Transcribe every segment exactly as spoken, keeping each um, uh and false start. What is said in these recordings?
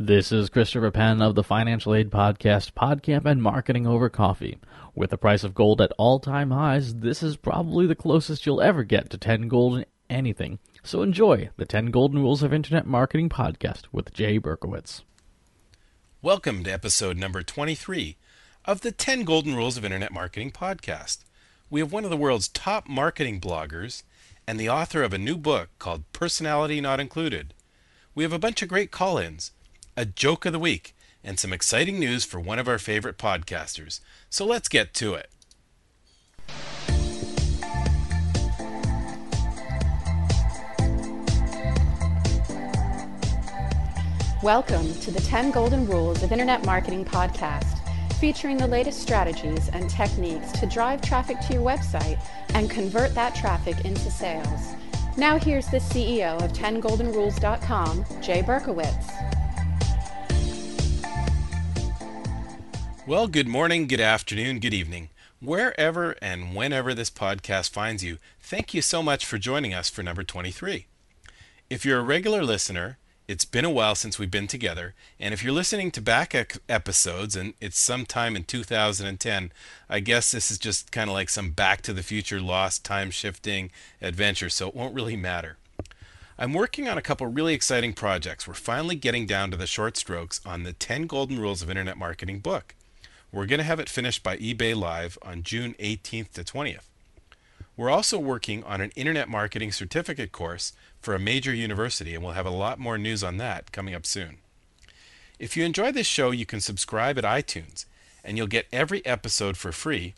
This is Christopher Penn of the Financial Aid Podcast, PodCamp, and Marketing Over Coffee. With the price of gold at all-time highs, this is probably the closest you'll ever get to ten gold in anything. So enjoy the ten golden rules of Internet Marketing Podcast with Jay Berkowitz. Welcome to episode number twenty-three of the ten golden rules of Internet Marketing Podcast. We have one of the world's top marketing bloggers and the author of a new book called Personality Not Included. We have a bunch of great call-ins, a joke of the week, and some exciting news for one of our favorite podcasters. So let's get to it. Welcome to the ten golden rules of Internet Marketing Podcast, featuring the latest strategies and techniques to drive traffic to your website and convert that traffic into sales. Now here's the C E O of ten golden rules dot com, Jay Berkowitz. Well, good morning, good afternoon, good evening. Wherever and whenever this podcast finds you, thank you so much for joining us for number twenty-three. If you're a regular listener, it's been a while since we've been together, and if you're listening to back episodes, and it's sometime in two thousand ten, I guess this is just kind of like some back to the future lost time shifting adventure, so it won't really matter. I'm working on a couple really exciting projects. We're finally getting down to the short strokes on the ten golden rules of Internet Marketing book. We're going to have it finished by eBay Live on June eighteenth to twentieth. We're also working on an Internet Marketing Certificate course for a major university, and we'll have a lot more news on that coming up soon. If you enjoy this show, you can subscribe at iTunes, and you'll get every episode for free,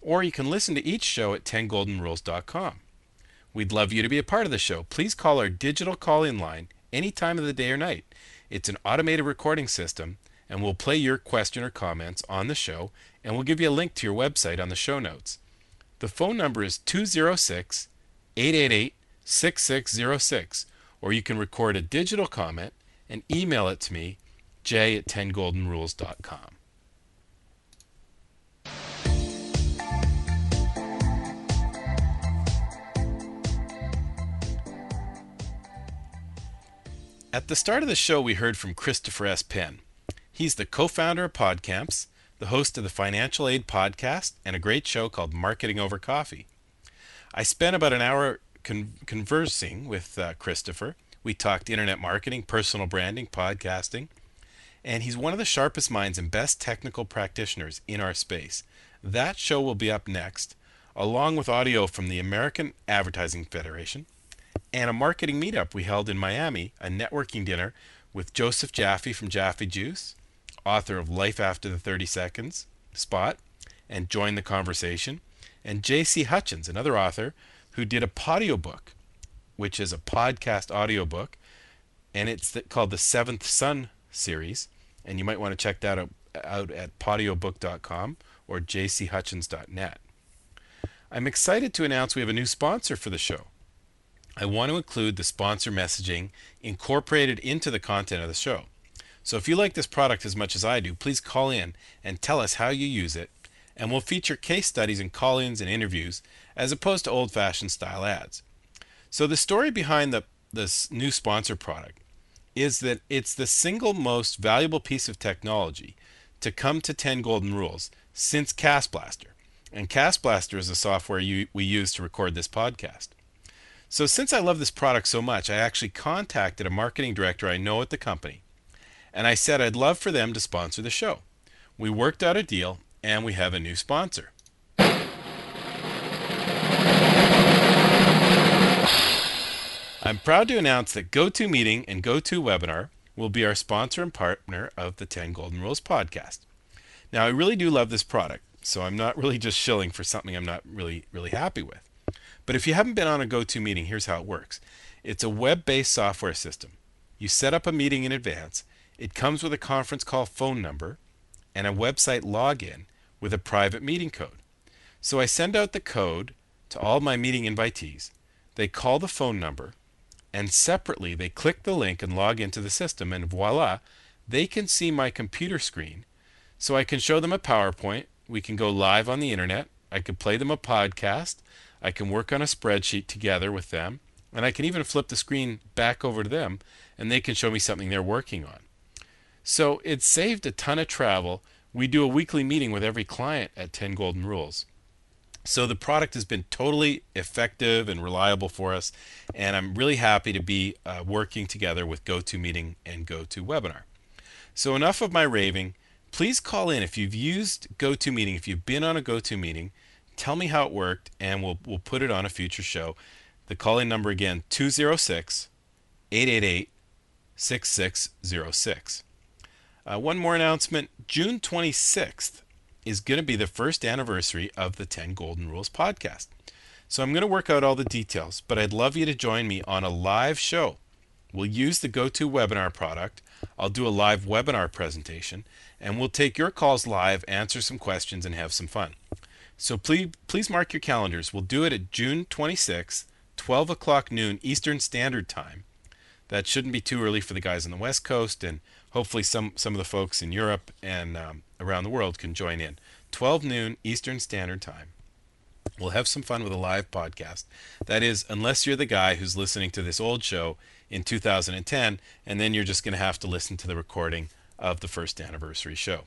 or you can listen to each show at ten golden rules dot com. We'd love you to be a part of the show. Please call our digital call-in line any time of the day or night. It's an automated recording system, and we'll play your question or comments on the show, and we'll give you a link to your website on the show notes. The phone number is two oh six, eight eight eight, six six oh six, or you can record a digital comment and email it to me, jay at ten golden rules dot com. At the start of the show, we heard from Christopher S. Penn. He's the co-founder of PodCamps, the host of the Financial Aid Podcast, and a great show called Marketing Over Coffee. I spent about an hour con- conversing with uh, Christopher. We talked internet marketing, personal branding, podcasting, and he's one of the sharpest minds and best technical practitioners in our space. That show will be up next, along with audio from the American Advertising Federation and a marketing meetup we held in Miami, a networking dinner with Joseph Jaffe from Jaffe Juice, author of Life After the thirty seconds Spot, and Join the Conversation, and J C. Hutchins, another author, who did a podiobook, which is a podcast audiobook, and it's called the Seventh Son series, and you might want to check that out, out at podiobook dot com or j c hutchins dot net. I'm excited to announce we have a new sponsor for the show. I want to include the sponsor messaging incorporated into the content of the show. So if you like this product as much as I do, please call in and tell us how you use it, and we'll feature case studies and call-ins and interviews as opposed to old-fashioned style ads. So the story behind the this new sponsor product is that it's the single most valuable piece of technology to come to ten golden rules since Cast Blaster. And Cast Blaster is the software you, we use to record this podcast. So since I love this product so much, I actually contacted a marketing director I know at the company, and I said I'd love for them to sponsor the show. We worked out a deal, and we have a new sponsor. I'm proud to announce that GoToMeeting and GoToWebinar will be our sponsor and partner of the ten golden rules podcast. Now, I really do love this product, so I'm not really just shilling for something I'm not really, really happy with. But if you haven't been on a GoToMeeting, here's how it works. It's a web-based software system. You set up a meeting in advance. It comes with a conference call phone number and a website login with a private meeting code. So I send out the code to all my meeting invitees. They call the phone number, and separately they click the link and log into the system, and voila, they can see my computer screen. So I can show them a PowerPoint. We can go live on the internet. I could play them a podcast. I can work on a spreadsheet together with them, and I can even flip the screen back over to them, and they can show me something they're working on. So it saved a ton of travel. We do a weekly meeting with every client at ten golden rules. So the product has been totally effective and reliable for us, and I'm really happy to be uh, working together with GoToMeeting and GoToWebinar. So enough of my raving. Please call in if you've used GoToMeeting, if you've been on a GoToMeeting, tell me how it worked, and we'll, we'll put it on a future show. The call-in number again, two oh six, eight eight eight, six six oh six. Uh, one more announcement. June twenty-sixth is going to be the first anniversary of the ten golden rules podcast. So I'm going to work out all the details, but I'd love you to join me on a live show. We'll use the GoToWebinar product. I'll do a live webinar presentation, and we'll take your calls live, answer some questions, and have some fun. So please, please mark your calendars. We'll do it at June twenty-sixth, twelve o'clock noon Eastern Standard Time. That shouldn't be too early for the guys on the West Coast, and hopefully some, some of the folks in Europe and um, around the world can join in. twelve noon Eastern Standard Time. We'll have some fun with a live podcast. That is, unless you're the guy who's listening to this old show in two thousand ten, and then you're just going to have to listen to the recording of the first anniversary show.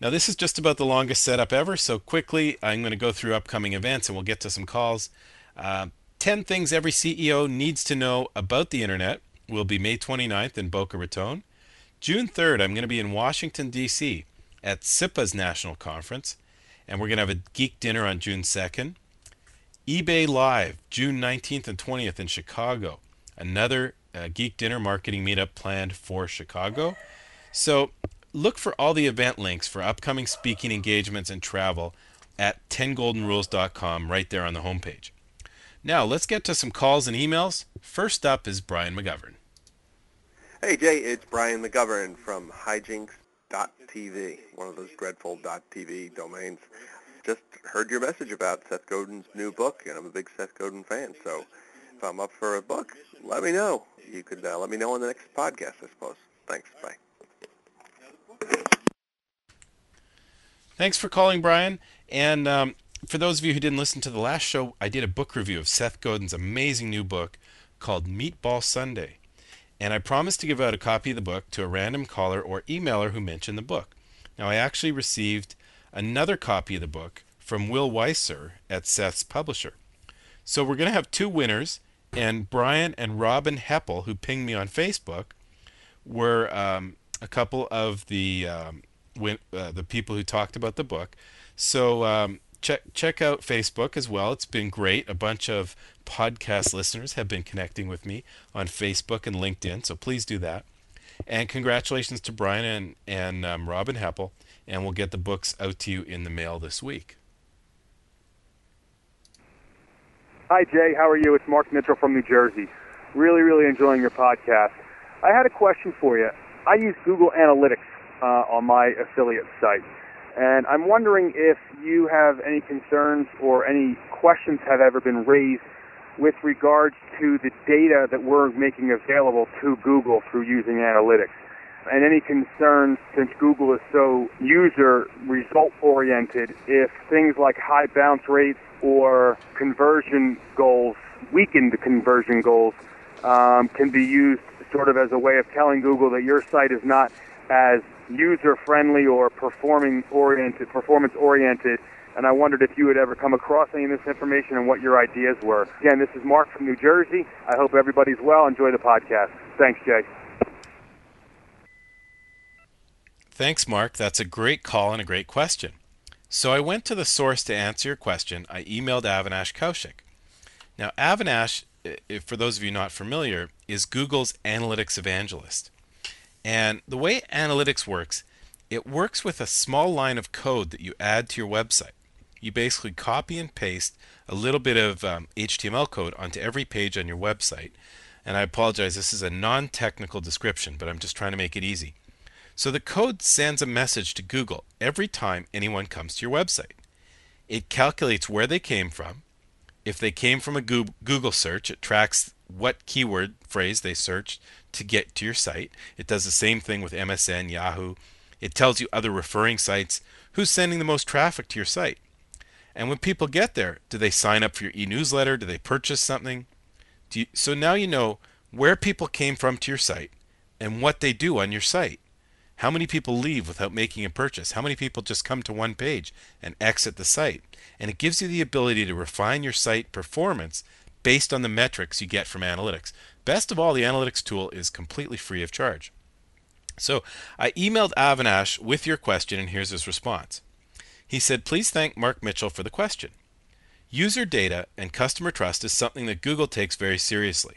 Now, this is just about the longest setup ever, so quickly I'm going to go through upcoming events and we'll get to some calls. Uh, ten things every C E O needs to know about the internet will be May twenty-ninth in Boca Raton. June third, I'm going to be in Washington, D C at S I P A's National Conference, and we're going to have a geek dinner on June second. eBay Live, June nineteenth and twentieth in Chicago. Another uh, geek dinner marketing meetup planned for Chicago. So look for all the event links for upcoming speaking engagements and travel at ten golden rules dot com right there on the homepage. Now let's get to some calls and emails. First up is Brian McGovern. Hey Jay, it's Brian McGovern from hijinks dot t v, one of those dreadful .tv domains. Just heard your message about Seth Godin's new book, and I'm a big Seth Godin fan, so if I'm up for a book, let me know. You could uh, let me know on the next podcast, I suppose. Thanks, bye. Thanks for calling, Brian. And um, for those of you who didn't listen to the last show, I did a book review of Seth Godin's amazing new book called Meatball Sunday. And I promised to give out a copy of the book to a random caller or emailer who mentioned the book. Now, I actually received another copy of the book from Will Weiser at Seth's publisher. So we're going to have two winners, and Brian and Robin Heppel, who pinged me on Facebook, were um, a couple of the... Um, When, uh, the people who talked about the book. So um, check check out Facebook as well. It's been great. A bunch of podcast listeners have been connecting with me on Facebook and LinkedIn, so please do that. And congratulations to Brian and, and um, Robin Heppel, and we'll get the books out to you in the mail this week. Hi, Jay. How are you? It's Mark Mitchell from New Jersey. Really, really enjoying your podcast. I had a question for you. I use Google Analytics Uh, on my affiliate site. And I'm wondering if you have any concerns or any questions have ever been raised with regards to the data that we're making available to Google through using analytics. And any concerns, since Google is so user result oriented, if things like high bounce rates or conversion goals, weakened conversion goals, um, can be used sort of as a way of telling Google that your site is not as user-friendly or performing-oriented, performance-oriented, and I wondered if you had ever come across any of this information and what your ideas were. Again, this is Mark from New Jersey. I hope everybody's well. Enjoy the podcast. Thanks, Jay. Thanks, Mark. That's a great call and a great question. So I went to the source to answer your question. I emailed Avinash Kaushik. Now, Avinash, if, for those of you not familiar, is Google's analytics evangelist. And the way analytics works, it works with a small line of code that you add to your website. You basically copy and paste a little bit of um, H T M L code onto every page on your website. And I apologize, this is a non-technical description, but I'm just trying to make it easy. So the code sends a message to Google every time anyone comes to your website. It calculates where they came from. If they came from a Google search, it tracks what keyword phrase they searched to get to your site. It does the same thing with M S N, Yahoo. It tells you other referring sites, who's sending the most traffic to your site. And when people get there, do they sign up for your e-newsletter? Do they purchase something? Do you, so now you know where people came from to your site and what they do on your site. How many people leave without making a purchase? How many people just come to one page and exit the site? And it gives you the ability to refine your site performance based on the metrics you get from analytics. Best of all, the analytics tool is completely free of charge. So I emailed Avinash with your question, and here's his response. He said, please thank Mark Mitchell for the question. User data and customer trust is something that Google takes very seriously.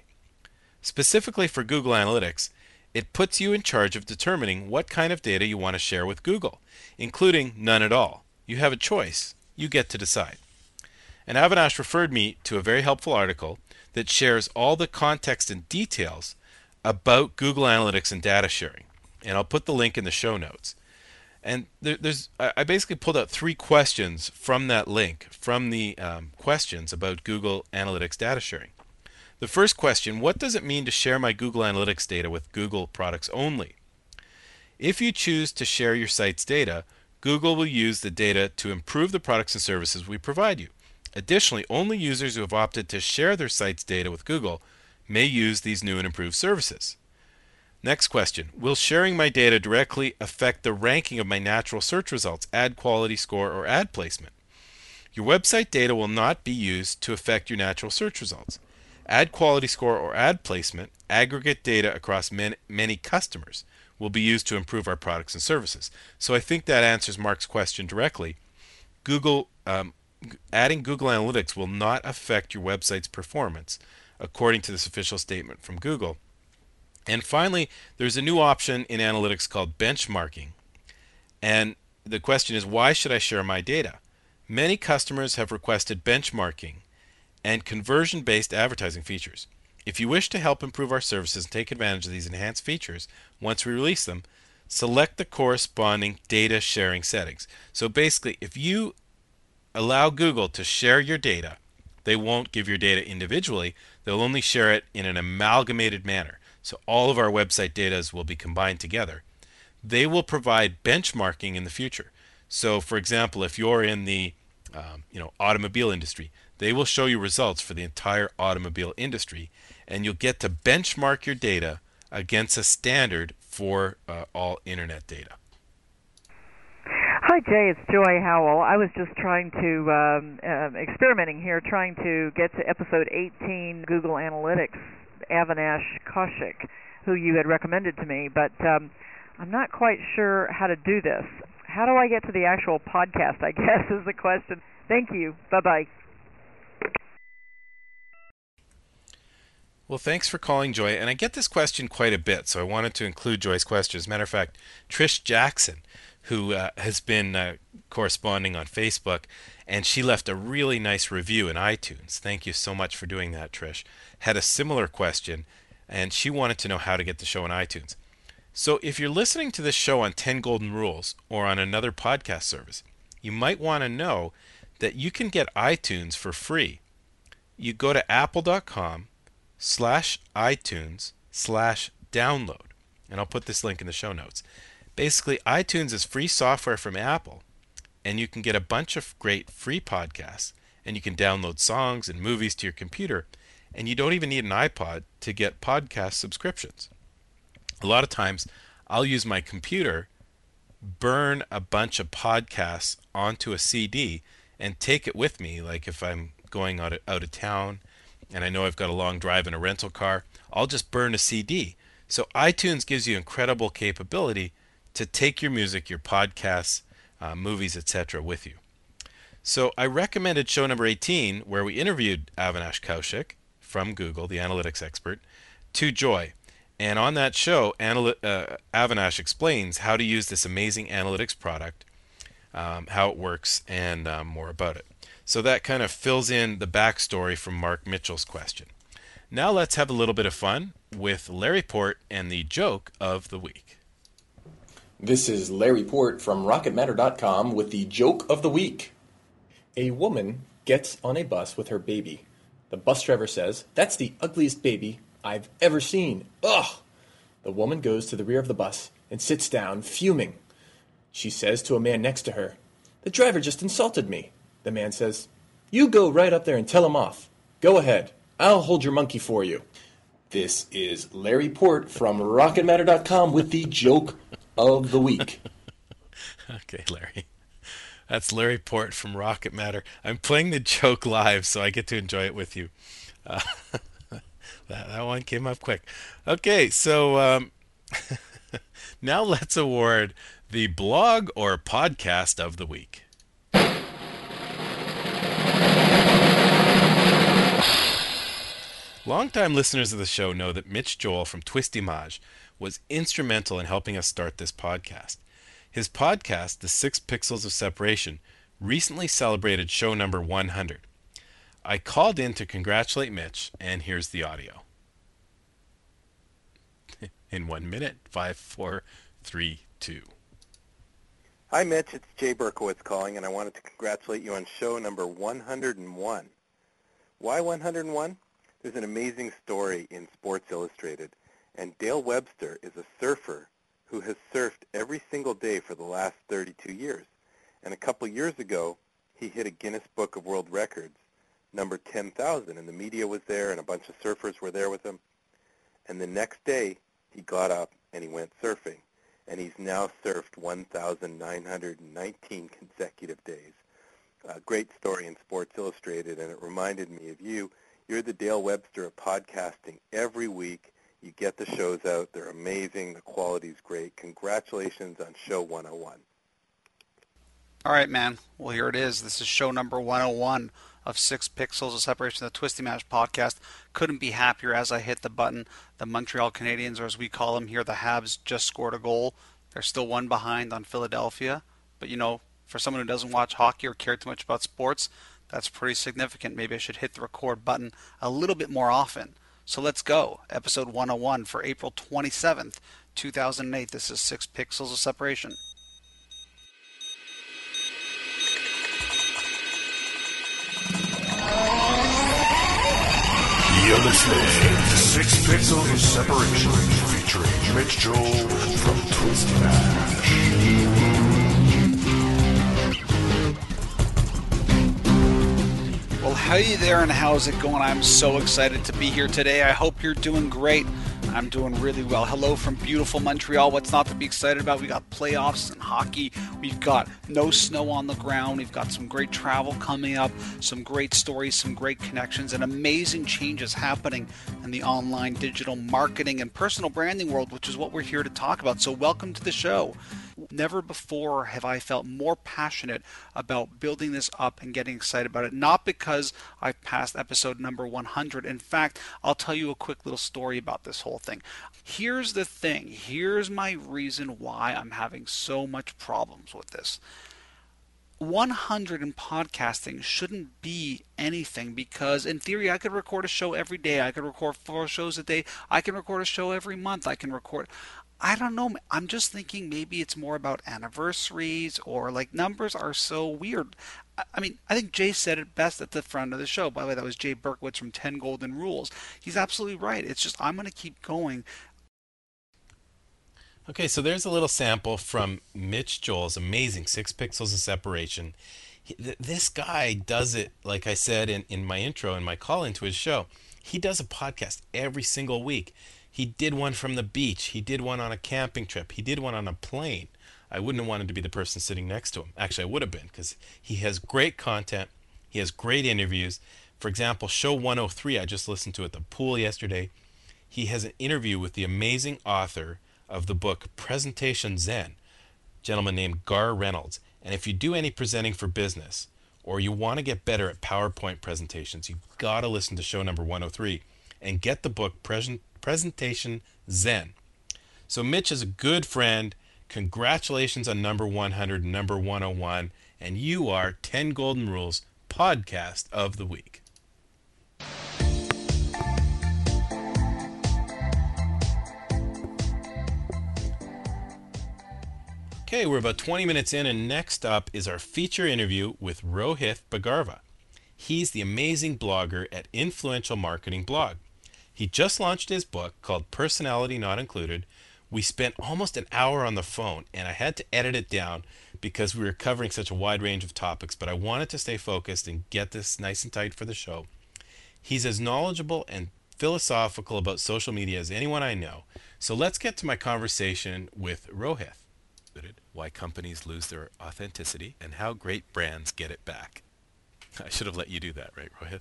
Specifically for Google Analytics, it puts you in charge of determining what kind of data you want to share with Google, including none at all. You have a choice. You get to decide. And Avinash referred me to a very helpful article that shares all the context and details about Google Analytics and data sharing. And I'll put the link in the show notes. And there, there's, I basically pulled out three questions from that link, from the um, questions about Google Analytics data sharing. The first question, what does it mean to share my Google Analytics data with Google products only? If you choose to share your site's data, Google will use the data to improve the products and services we provide you. Additionally, only users who have opted to share their site's data with Google may use these new and improved services. Next question, will sharing my data directly affect the ranking of my natural search results, ad quality score, or ad placement? Your website data will not be used to affect your natural search results, ad quality score, or ad placement. Aggregate data across many, many customers will be used to improve our products and services. So I think that answers Mark's question directly. Google, um, adding Google Analytics will not affect your website's performance, according to this official statement from Google. And finally, there's a new option in analytics called benchmarking. And the question is, why should I share my data? Many customers have requested benchmarking and conversion-based advertising features. If you wish to help improve our services and take advantage of these enhanced features, once we release them, select the corresponding data sharing settings. So basically, if you allow Google to share your data, they won't give your data individually. They'll only share it in an amalgamated manner. So all of our website data will be combined together. They will provide benchmarking in the future. So for example, if you're in the um, you know, automobile industry, they will show you results for the entire automobile industry, and you'll get to benchmark your data against a standard for uh, all internet data. Hi, Jay. It's Joy Howell. I was just trying to, um, uh, experimenting here, trying to get to episode eighteen, Google Analytics, Avinash Kaushik, who you had recommended to me, but um, I'm not quite sure how to do this. How do I get to the actual podcast, I guess, is the question. Thank you. Bye-bye. Well, thanks for calling, Joy. And I get this question quite a bit, so I wanted to include Joy's question. As a matter of fact, Trish Jackson, who uh, has been uh, corresponding on Facebook, and she left a really nice review in iTunes. Thank you so much for doing that, Trish. Had a similar question, and she wanted to know how to get the show on iTunes. So if you're listening to this show on ten Golden Rules or on another podcast service, you might want to know that you can get iTunes for free. You go to apple.com slash iTunes slash download, and I'll put this link in the show notes. Basically, iTunes is free software from Apple, and you can get a bunch of great free podcasts, and you can download songs and movies to your computer, and you don't even need an iPod to get podcast subscriptions. A lot of times, I'll use my computer, burn a bunch of podcasts onto a C D, and take it with me, like if I'm going out of, out of town, and I know I've got a long drive in a rental car, I'll just burn a C D. So iTunes gives you incredible capability to take your music, your podcasts, uh, movies, et cetera with you. So I recommended show number eighteen, where we interviewed Avinash Kaushik from Google, the analytics expert, to Joy. And on that show, Anal- uh, Avinash explains how to use this amazing analytics product, um, how it works, and um, more about it. So that kind of fills in the backstory from Mark Mitchell's question. Now let's have a little bit of fun with Larry Port and the joke of the week. This is Larry Port from rocket matter dot com with the joke of the week. A woman gets on a bus with her baby. The bus driver says, "That's the ugliest baby I've ever seen. Ugh!" The woman goes to the rear of the bus and sits down, fuming. She says to a man next to her, "The driver just insulted me." The man says, "You go right up there and tell him off. Go ahead. I'll hold your monkey for you." This is Larry Port from rocket matter dot com with the joke of the week. Okay, Larry. That's Larry Port from Rocket Matter. I'm playing the joke live, so I get to enjoy it with you. Uh, that, that one came up quick. Okay, so um, now let's award the blog or podcast of the week. Longtime listeners of the show know that Mitch Joel from Twist Image was instrumental in helping us start this podcast. His podcast, The Six Pixels of Separation, recently celebrated show number one hundred. I called in to congratulate Mitch, and here's the audio. In one minute, five, four, three, two. Hi, Mitch. It's Jay Berkowitz calling, and I wanted to congratulate you on show number one hundred one. Why one hundred one? There's an amazing story in Sports Illustrated, and Dale Webster is a surfer who has surfed every single day for the last thirty-two years. And a couple years ago, he hit a Guinness Book of World Records, number ten thousand, and the media was there, and a bunch of surfers were there with him. And the next day, he got up and he went surfing, and he's now surfed one thousand nine hundred nineteen consecutive days. A great story in Sports Illustrated, and it reminded me of you. You're the Dale Webster of podcasting. Every week, you get the shows out. They're amazing. The quality's great. Congratulations on show one oh one. All right, man. Well, here it is. This is show number one oh one of Six Pixels of Separation, the Twisty Match podcast. Couldn't be happier as I hit the button. The Montreal Canadiens, or as we call them here, the Habs, just scored a goal. They're still one behind on Philadelphia. But, you know, for someone who doesn't watch hockey or care too much about sports, that's pretty significant. Maybe I should hit the record button a little bit more often. So let's go. Episode one oh one for April twenty-seventh, two thousand eight. This is Six Pixels of Separation. You're listening to Six Pixels of Separation, featuring Mitch Joel from Twist Image. Well, how are you there and how's it going? I'm so excited to be here today. I hope you're doing great. I'm doing really well. Hello from beautiful Montreal. What's not to be excited about? We got playoffs and hockey. We've got no snow on the ground. We've got some great travel coming up, some great stories, some great connections, and amazing changes happening in the online digital marketing and personal branding world, which is what we're here to talk about. So welcome to the show. Never before have I felt more passionate about building this up and getting excited about it. Not because I've passed episode number one hundred. In fact, I'll tell you a quick little story about this whole thing. Here's the thing. Here's my reason why I'm having so much problems with this. one hundred in podcasting shouldn't be anything, because in theory I could record a show every day. I could record four shows a day. I can record a show every month. I can record... I don't know. I'm just thinking maybe it's more about anniversaries, or like numbers are so weird. I mean, I think Jay said it best at the front of the show. By the way, that was Jay Berkowitz from ten golden rules. He's absolutely right. It's just I'm going to keep going. Okay, so there's a little sample from Mitch Joel's amazing Six Pixels of Separation. He, th- this guy does it, like I said in, in my intro and my call into his show. He does a podcast every single week. He did one from the beach. He did one on a camping trip. He did one on a plane. I wouldn't have wanted to be the person sitting next to him. Actually, I would have been, because he has great content. He has great interviews. For example, show one oh three, I just listened to at the pool yesterday. He has an interview with the amazing author of the book Presentation Zen, a gentleman named Gar Reynolds. And if you do any presenting for business, or you want to get better at PowerPoint presentations, you've got to listen to show number one oh three and get the book Presentation Presentation Zen. So Mitch is a good friend. Congratulations on number one hundred, number one oh one, and you are ten golden rules podcast of the week. Okay, we're about twenty minutes in, and next up is our feature interview with Rohit Bhargava. He's the amazing blogger at Influential Marketing Blog. He just launched his book called Personality Not Included. We spent almost an hour on the phone, and I had to edit it down because we were covering such a wide range of topics, but I wanted to stay focused and get this nice and tight for the show. He's as knowledgeable and philosophical about social media as anyone I know, So let's get to my conversation with Rohit. Why companies lose their authenticity and how great brands get it back. I should have let you do that, right, Rohit?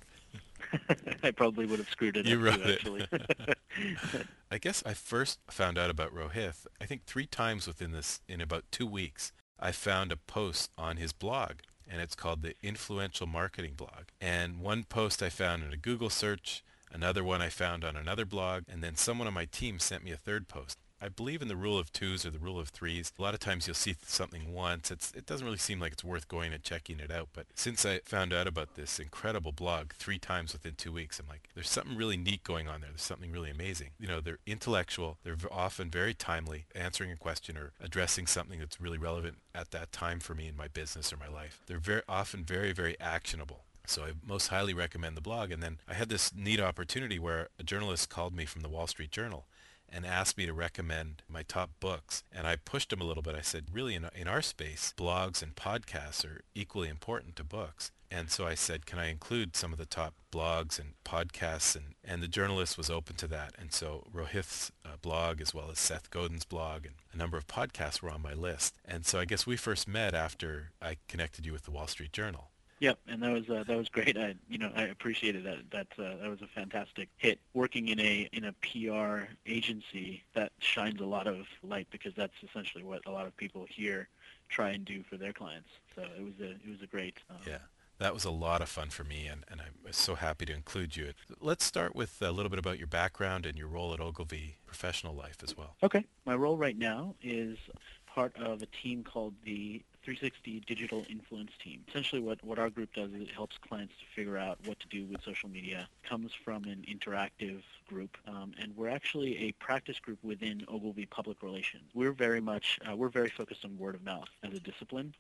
I probably would have screwed it you up. You wrote too, it. Actually. I guess I first found out about Rohit, I think three times within this, in about two weeks, I found a post on his blog, and it's called the Influential Marketing Blog. And one post I found in a Google search, another one I found on another blog, and then someone on my team sent me a third post. I believe in the rule of twos or the rule of threes. A lot of times you'll see something once. It's, it doesn't really seem like it's worth going and checking it out. But since I found out about this incredible blog three times within two weeks, I'm like, there's something really neat going on there. There's something really amazing. You know, they're intellectual. They're often very timely, answering a question or addressing something that's really relevant at that time for me in my business or my life. They're very often very, very actionable. So I most highly recommend the blog. And then I had this neat opportunity where a journalist called me from the Wall Street Journal and asked me to recommend my top books. And I pushed him a little bit. I said, really, in, in our space, blogs and podcasts are equally important to books. And so I said, can I include some of the top blogs and podcasts? And, and the journalist was open to that. And so Rohit's uh, blog, as well as Seth Godin's blog, and a number of podcasts were on my list. And so I guess we first met after I connected you with the Wall Street Journal. Yep, and that was uh, that was great. I you know I appreciated that. That uh, that was a fantastic hit. Working in a in a P R agency, that shines a lot of light because that's essentially what a lot of people here try and do for their clients. So it was a it was a great. Um, yeah, that was a lot of fun for me, and, and I'm so happy to include you. Let's start with a little bit about your background and your role at Ogilvy professional life as well. Okay, my role right now is part of a team called the three sixty Digital Influence Team. Essentially what, what our group does is it helps clients to figure out what to do with social media. It comes from an interactive group, um, and we're actually a practice group within Ogilvy Public Relations. We're very much, uh, we're very focused on word of mouth as a discipline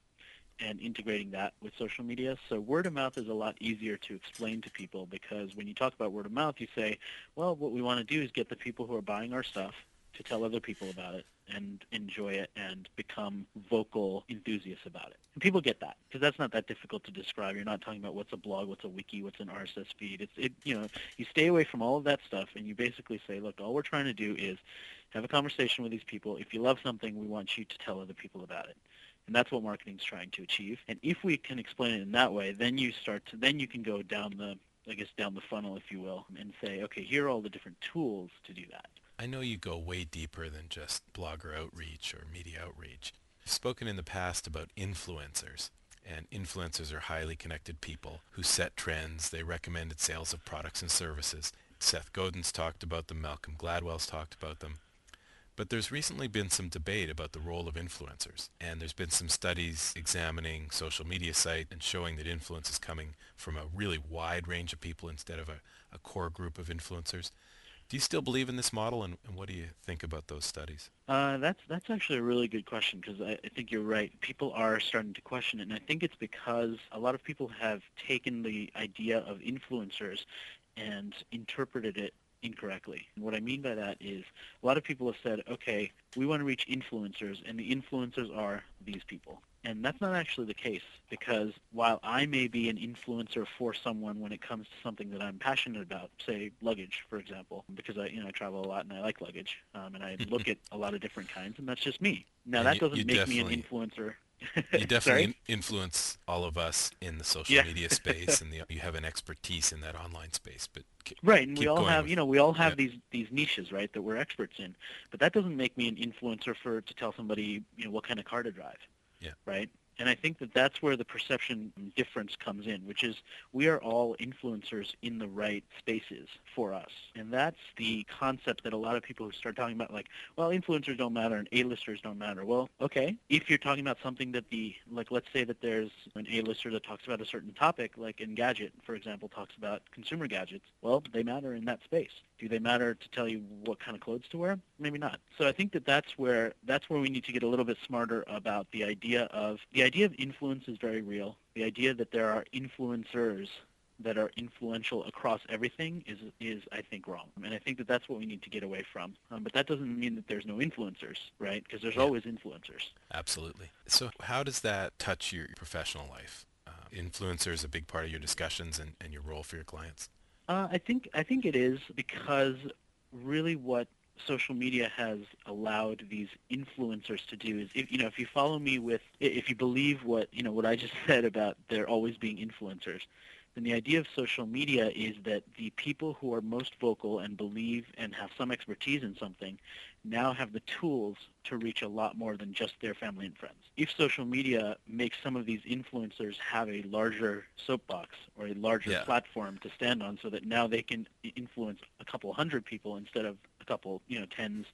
and integrating that with social media. So word of mouth is a lot easier to explain to people because when you talk about word of mouth, you say, well, what we want to do is get the people who are buying our stuff to tell other people about it and enjoy it and become vocal enthusiasts about it. And people get that because that's not that difficult to describe. You're not talking about what's a blog, what's a wiki, what's an R S S feed. It's, it, you know, you stay away from all of that stuff and you basically say, look, all we're trying to do is have a conversation with these people. If you love something, we want you to tell other people about it. And that's what marketing's trying to achieve. And if we can explain it in that way, then you start to, then you can go down the, I guess, down the funnel, if you will, and say, okay, here are all the different tools to do that. I know you go way deeper than just blogger outreach or media outreach. I've spoken in the past about influencers, and influencers are highly connected people who set trends. They recommended sales of products and services. Seth Godin's talked about them. Malcolm Gladwell's talked about them. But there's recently been some debate about the role of influencers, and there's been some studies examining social media sites and showing that influence is coming from a really wide range of people instead of a, a core group of influencers. Do you still believe in this model, and, and what do you think about those studies? Uh, that's that's actually a really good question because I, I think you're right. People are starting to question it, and I think it's because a lot of people have taken the idea of influencers and interpreted it incorrectly. And what I mean by that is a lot of people have said, okay, we want to reach influencers, and the influencers are these people. And that's not actually the case because while I may be an influencer for someone when it comes to something that I'm passionate about, say luggage, for example, because I, you know, I travel a lot and I like luggage, um, and I look at a lot of different kinds, and that's just me. Now, and that you, doesn't you make me an influencer. You definitely influence all of us in the social yeah. media space, and the, you have an expertise in that online space. But keep, right, and keep we all have, with, you know, we all have yeah. these these niches, right, that we're experts in. But that doesn't make me an influencer for to tell somebody, you know, what kind of car to drive. Yeah. Right? And I think that that's where the perception difference comes in, which is we are all influencers in the right spaces for us. And that's the concept that a lot of people who start talking about like, well, influencers don't matter and A-listers don't matter. Well, okay, if you're talking about something that the, like let's say that there's an A-lister that talks about a certain topic, like Engadget, for example, talks about consumer gadgets. Well, they matter in that space. Do they matter to tell you what kind of clothes to wear? Maybe not. So I think that that's where, that's where we need to get a little bit smarter about the idea of, the idea of influence is very real. The idea that there are influencers that are influential across everything is, is I think, wrong. And I think that that's what we need to get away from. Um, but that doesn't mean that there's no influencers, right? Because there's yeah. always influencers. Absolutely. So how does that touch your professional life? Um, influencer is a big part of your discussions and, and your role for your clients. Uh, I think I think it is because really what social media has allowed these influencers to do is, if, you know, if you follow me with, if you believe what, you know, what I just said about there always being influencers, then the idea of social media is that the people who are most vocal and believe and have some expertise in something now have the tools to reach a lot more than just their family and friends. If social media makes some of these influencers have a larger soapbox or a larger yeah. platform to stand on, so that now they can influence a couple hundred people instead of a couple, you know, tens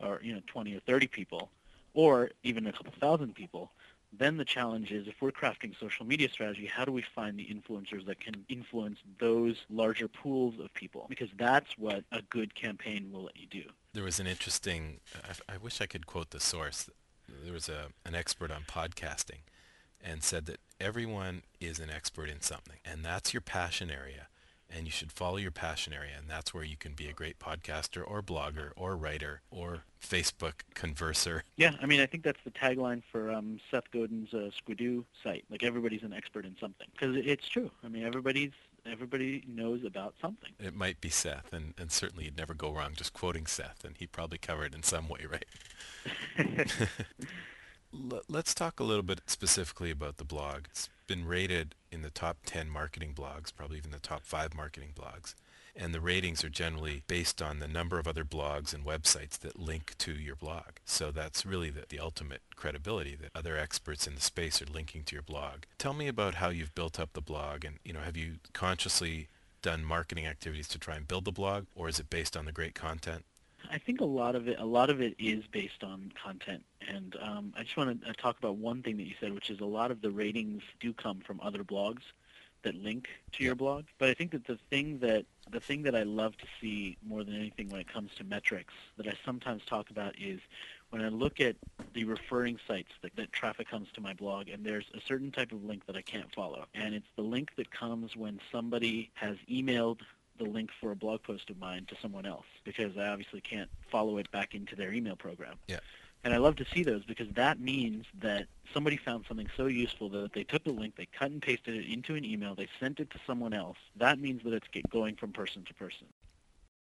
or, you know, twenty or thirty people, or even a couple thousand people, then the challenge is, if we're crafting social media strategy, how do we find the influencers that can influence those larger pools of people? Because that's what a good campaign will let you do. There was an interesting, I, I wish I could quote the source. There was a, an expert on podcasting and said that everyone is an expert in something, and that's your passion area, and you should follow your passion area, and that's where you can be a great podcaster or blogger or writer or Facebook converser. Yeah, I mean, I think that's the tagline for um, Seth Godin's uh, Squidoo site. Like, everybody's an expert in something, because it's true. I mean, everybody's everybody knows about something. It might be Seth, and, and certainly you'd never go wrong just quoting Seth, and he probably covered in some way, right? Let's talk a little bit specifically about the blog. It's been rated in the top ten marketing blogs, probably even the top five marketing blogs. And the ratings are generally based on the number of other blogs and websites that link to your blog. So that's really the, the ultimate credibility, that other experts in the space are linking to your blog. Tell me about how you've built up the blog, and, you know, have you consciously done marketing activities to try and build the blog, or is it based on the great content? I think a lot of it, a lot of it is based on content, and um, I just want to talk about one thing that you said, which is a lot of the ratings do come from other blogs that link to your blog. But I think that the thing that the thing that I love to see more than anything when it comes to metrics that I sometimes talk about is when I look at the referring sites that, that traffic comes to my blog, and there's a certain type of link that I can't follow, and it's the link that comes when somebody has emailed the link for a blog post of mine to someone else, because I obviously can't follow it back into their email program. Yeah. And I love to see those, because that means that somebody found something so useful that they took the link, they cut and pasted it into an email, they sent it to someone else. That means that it's going from person to person.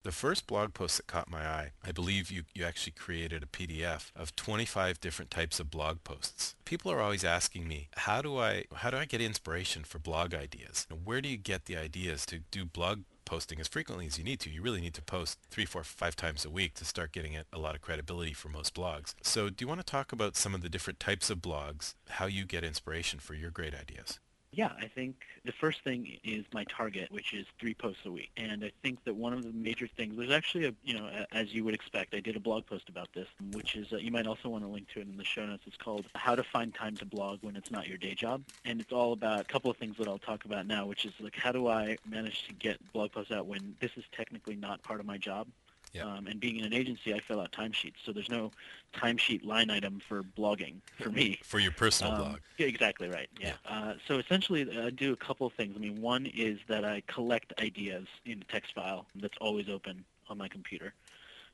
The first blog post that caught my eye, I believe you, you actually created a P D F of twenty-five different types of blog posts. People are always asking me, how do I, how do I get inspiration for blog ideas? And where do you get the ideas to do blog posting as frequently as you need to? You really need to post three, four, five times a week to start getting a lot of credibility for most blogs. So do you want to talk about some of the different types of blogs, how you get inspiration for your great ideas? Yeah, I think the first thing is my target, which is three posts a week. And I think that one of the major things, there's actually a, you know, as you would expect, I did a blog post about this, which is, uh, you might also want to link to it in the show notes. It's called How to Find Time to Blog When It's Not Your Day Job. And it's all about a couple of things that I'll talk about now, which is, like, how do I manage to get blog posts out when this is technically not part of my job? Yeah. Um, and being in an agency, I fill out timesheets, so there's no timesheet line item for blogging for me. For your personal um, blog. Yeah, exactly right. Yeah. yeah. Uh, so essentially, I do a couple of things. I mean, one is that I collect ideas in a text file that's always open on my computer.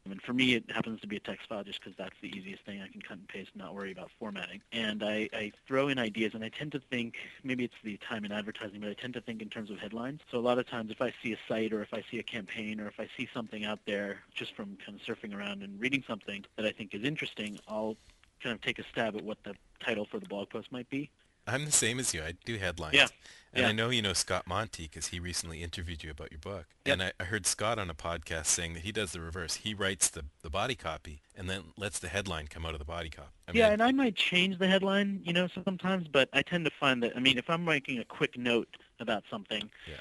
I mean, for me, it happens to be a text file just because that's the easiest thing. I can cut and paste, not worry about formatting. And I, I throw in ideas, and I tend to think, maybe it's the time in advertising, but I tend to think in terms of headlines. So a lot of times if I see a site or if I see a campaign or if I see something out there just from kind of surfing around and reading something that I think is interesting, I'll kind of take a stab at what the title for the blog post might be. I'm the same as you. I do headlines. Yeah. And yeah. I know you know Scott Monty because he recently interviewed you about your book. Yep. And I, I heard Scott on a podcast saying that he does the reverse. He writes the, the body copy and then lets the headline come out of the body copy. I mean, yeah, and I might change the headline, you know, sometimes, but I tend to find that, I mean, if I'm making a quick note about something, yeah.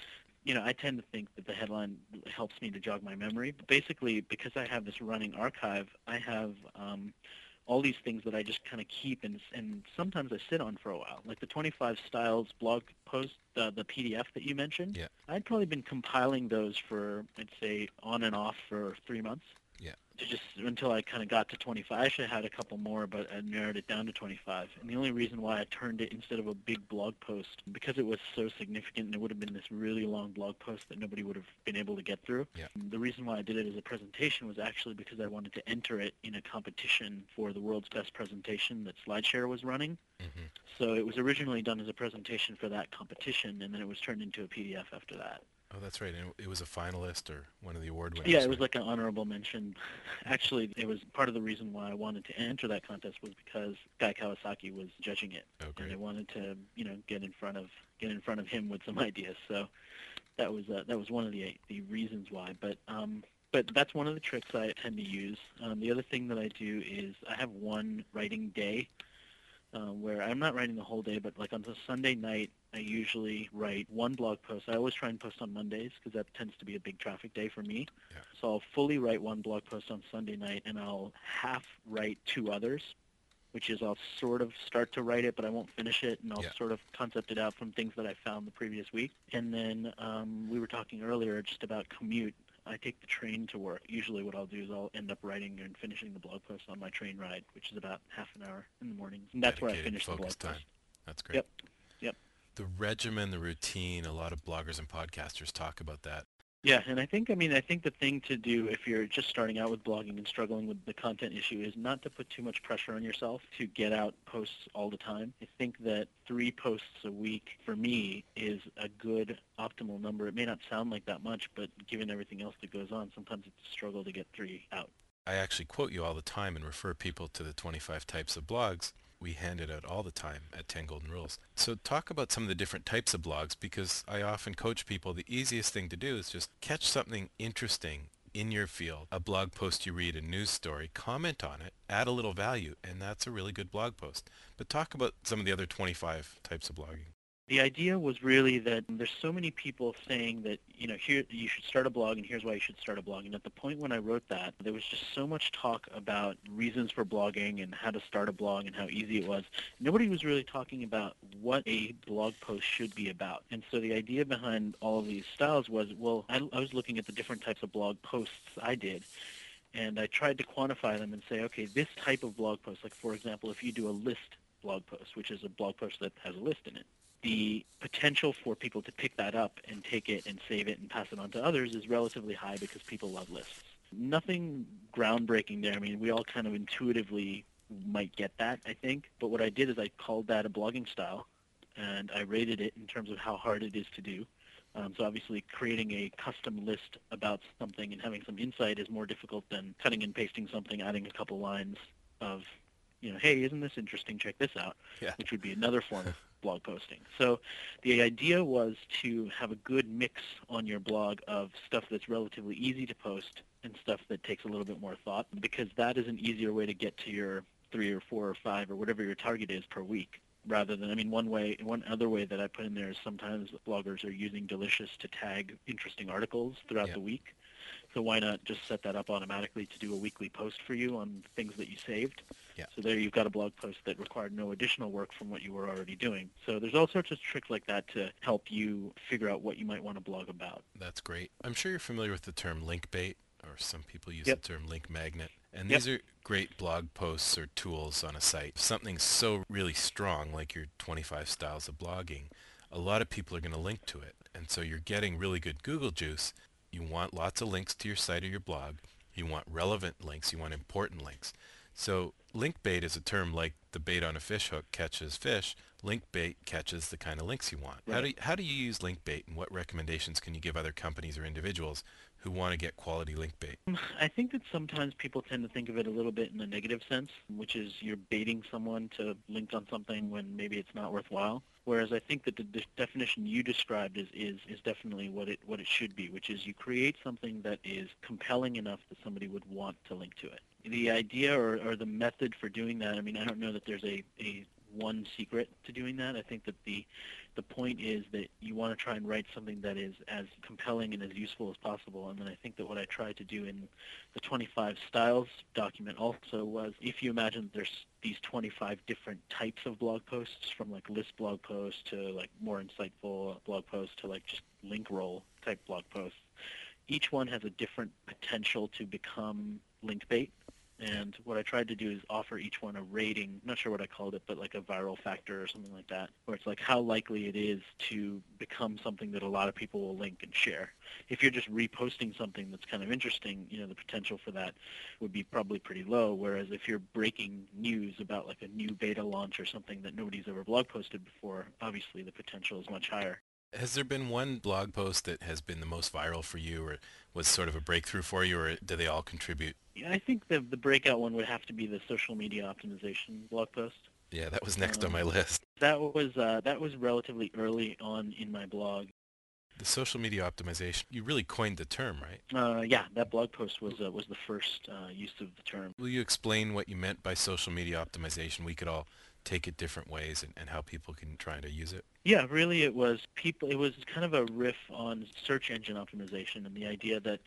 you know, I tend to think that the headline helps me to jog my memory. But basically, because I have this running archive, I have... Um, all these things that I just kind of keep, and and sometimes I sit on for a while. Like the twenty-five styles blog post, uh, the P D F that you mentioned, yeah. I'd probably been compiling those for, I'd say, on and off for three months. Yeah. To just until I kind of got to twenty-five. I should have had a couple more, but I narrowed it down to twenty-five. And the only reason why I turned it instead of a big blog post, because it was so significant and it would have been this really long blog post that nobody would have been able to get through. Yeah. The reason why I did it as a presentation was actually because I wanted to enter it in a competition for the world's best presentation that SlideShare was running. Mm-hmm. So it was originally done as a presentation for that competition, and then it was turned into a P D F after that. Oh, that's right. And it was a finalist or one of the award winners. Yeah, it was like an honorable mention. Actually, it was part of the reason why I wanted to enter that contest was because Guy Kawasaki was judging it. Oh, great. And I wanted to, you know, get in front of get in front of him with some ideas. So that was uh, that was one of the the reasons why. But um, but that's one of the tricks I tend to use. Um, the other thing that I do is I have one writing day. Uh, where I'm not writing the whole day, but like on the Sunday night, I usually write one blog post. I always try and post on Mondays because that tends to be a big traffic day for me. Yeah. So I'll fully write one blog post on Sunday night, and I'll half write two others, which is I'll sort of start to write it, but I won't finish it, and I'll yeah. sort of concept it out from things that I found the previous week. And then um, we were talking earlier just about commute. I take the train to work. Usually what I'll do is I'll end up writing and finishing the blog post on my train ride, which is about half an hour in the morning. And that's where I finish the blog post. That's great. Yep. Yep. The regimen, the routine, a lot of bloggers and podcasters talk about that. Yeah, and I think, I mean, I think the thing to do if you're just starting out with blogging and struggling with the content issue is not to put too much pressure on yourself to get out posts all the time. I think that three posts a week for me is a good optimal number. It may not sound like that much, but given everything else that goes on, sometimes it's a struggle to get three out. I actually quote you all the time and refer people to the twenty-five types of blogs we hand it out all the time at ten Golden Rules. So talk about some of the different types of blogs, because I often coach people the easiest thing to do is just catch something interesting in your field, a blog post you read, a news story, comment on it, add a little value, and that's a really good blog post. But talk about some of the other twenty-five types of blogging. The idea was really that there's so many people saying that, you know, here you should start a blog and here's why you should start a blog. And at the point when I wrote that, there was just so much talk about reasons for blogging and how to start a blog and how easy it was. Nobody was really talking about what a blog post should be about. And so the idea behind all of these styles was, well, I, I was looking at the different types of blog posts I did. And I tried to quantify them and say, okay, this type of blog post, like, for example, if you do a list blog post, which is a blog post that has a list in it, the potential for people to pick that up and take it and save it and pass it on to others is relatively high because people love lists. Nothing groundbreaking there. I mean, we all kind of intuitively might get that, I think. But what I did is I called that a blogging style, and I rated it in terms of how hard it is to do. Um, so obviously creating a custom list about something and having some insight is more difficult than cutting and pasting something, adding a couple lines of, you know, hey, isn't this interesting? Check this out, yeah. which would be another form of blog posting. So the idea was to have a good mix on your blog of stuff that's relatively easy to post and stuff that takes a little bit more thought, because that is an easier way to get to your three or four or five or whatever your target is per week. Rather than, I mean, one way, one other way that I put in there is sometimes bloggers are using Delicious to tag interesting articles throughout yeah. the week. So why not just set that up automatically to do a weekly post for you on things that you saved? Yeah. So there you've got a blog post that required no additional work from what you were already doing. So there's all sorts of tricks like that to help you figure out what you might want to blog about. That's great. I'm sure you're familiar with the term link bait, or some people use yep. the term link magnet. And these yep. are great blog posts or tools on a site. Something so really strong like your twenty-five styles of blogging, a lot of people are going to link to it. And so you're getting really good Google juice. You want lots of links to your site or your blog. You want relevant links. You want important links. So link bait is a term like the bait on a fish hook catches fish. Link bait catches the kind of links you want. Right. How do you, how do you use link bait, and what recommendations can you give other companies or individuals who want to get quality link bait? I think that sometimes people tend to think of it a little bit in a negative sense, which is you're baiting someone to link on something when maybe it's not worthwhile. Whereas I think that the de- definition you described is, is, is definitely what it what it should be, which is you create something that is compelling enough that somebody would want to link to it. The idea or, or the method for doing that, I mean, I don't know that there's a, a one secret to doing that. I think that the the point is that you want to try and write something that is as compelling and as useful as possible. And then I think that what I tried to do in the twenty-five styles document also was, if you imagine there's these twenty-five different types of blog posts, from like list blog posts to like more insightful blog posts to like just link roll type blog posts, each one has a different potential to become link bait. And what I tried to do is offer each one a rating. I'm not sure what I called it, but like a viral factor or something like that, where it's like how likely it is to become something that a lot of people will link and share. If you're just reposting something that's kind of interesting, you know, the potential for that would be probably pretty low. Whereas if you're breaking news about like a new beta launch or something that nobody's ever blog posted before, obviously the potential is much higher. Has there been one blog post that has been the most viral for you or was sort of a breakthrough for you, or do they all contribute? Yeah, I think the, the breakout one would have to be the social media optimization blog post. Yeah, that was next um, on my list. That was uh, that was relatively early on in my blog. The social media optimization, you really coined the term, right? Uh, yeah, that blog post was uh, was the first uh, use of the term. Will you explain what you meant by social media optimization? We could all take it different ways and, and how people can try to use it. Yeah, really it was people. It was kind of a riff on search engine optimization and the idea that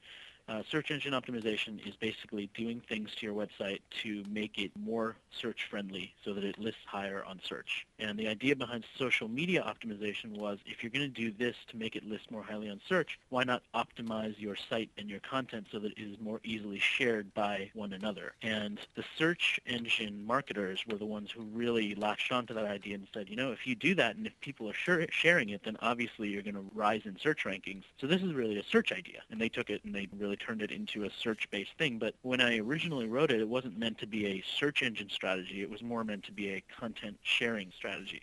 uh, search engine optimization is basically doing things to your website to make it more search friendly so that it lists higher on search. And the idea behind social media optimization was if you're going to do this to make it list more highly on search, why not optimize your site and your content so that it is more easily shared by one another? And the search engine marketers were the ones who really latched onto that idea and said, you know, if you do that and if people are sharing it, then obviously you're going to rise in search rankings. So this is really a search idea. And they took it and they really turned it into a search-based thing. But when I originally wrote it, it wasn't meant to be a search engine strategy. It was more meant to be a content sharing strategy.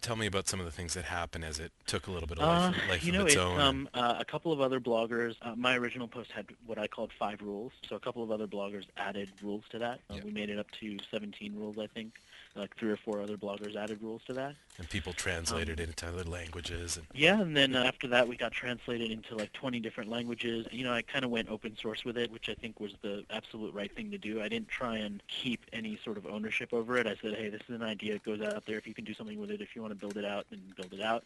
Tell me about some of the things that happened as it took a little bit of life, uh, life you know, of its it, own. Um, uh, a couple of other bloggers, uh, my original post had what I called five rules. So a couple of other bloggers added rules to that. Uh, yeah. We made it up to seventeen rules, I think. Like three or four other bloggers added rules to that. And people translated um, it into other languages. And... Yeah, and then after that we got translated into like twenty different languages. You know, I kind of went open source with it, which I think was the absolute right thing to do. I didn't try and keep any sort of ownership over it. I said, hey, this is an idea. It goes out there. If you can do something with it, if you want to build it out, then build it out.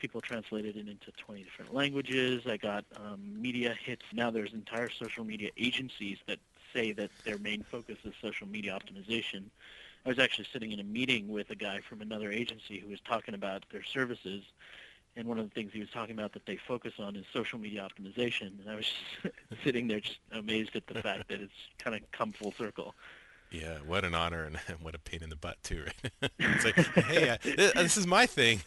People translated it into twenty different languages. I got um, media hits. Now there's entire social media agencies that say that their main focus is social media optimization. I was actually sitting in a meeting with a guy from another agency who was talking about their services, and one of the things he was talking about that they focus on is social media optimization, and I was just sitting there just amazed at the fact that it's kind of come full circle. Yeah, what an honor and what a pain in the butt, too, right? It's like, hey, I, this is my thing.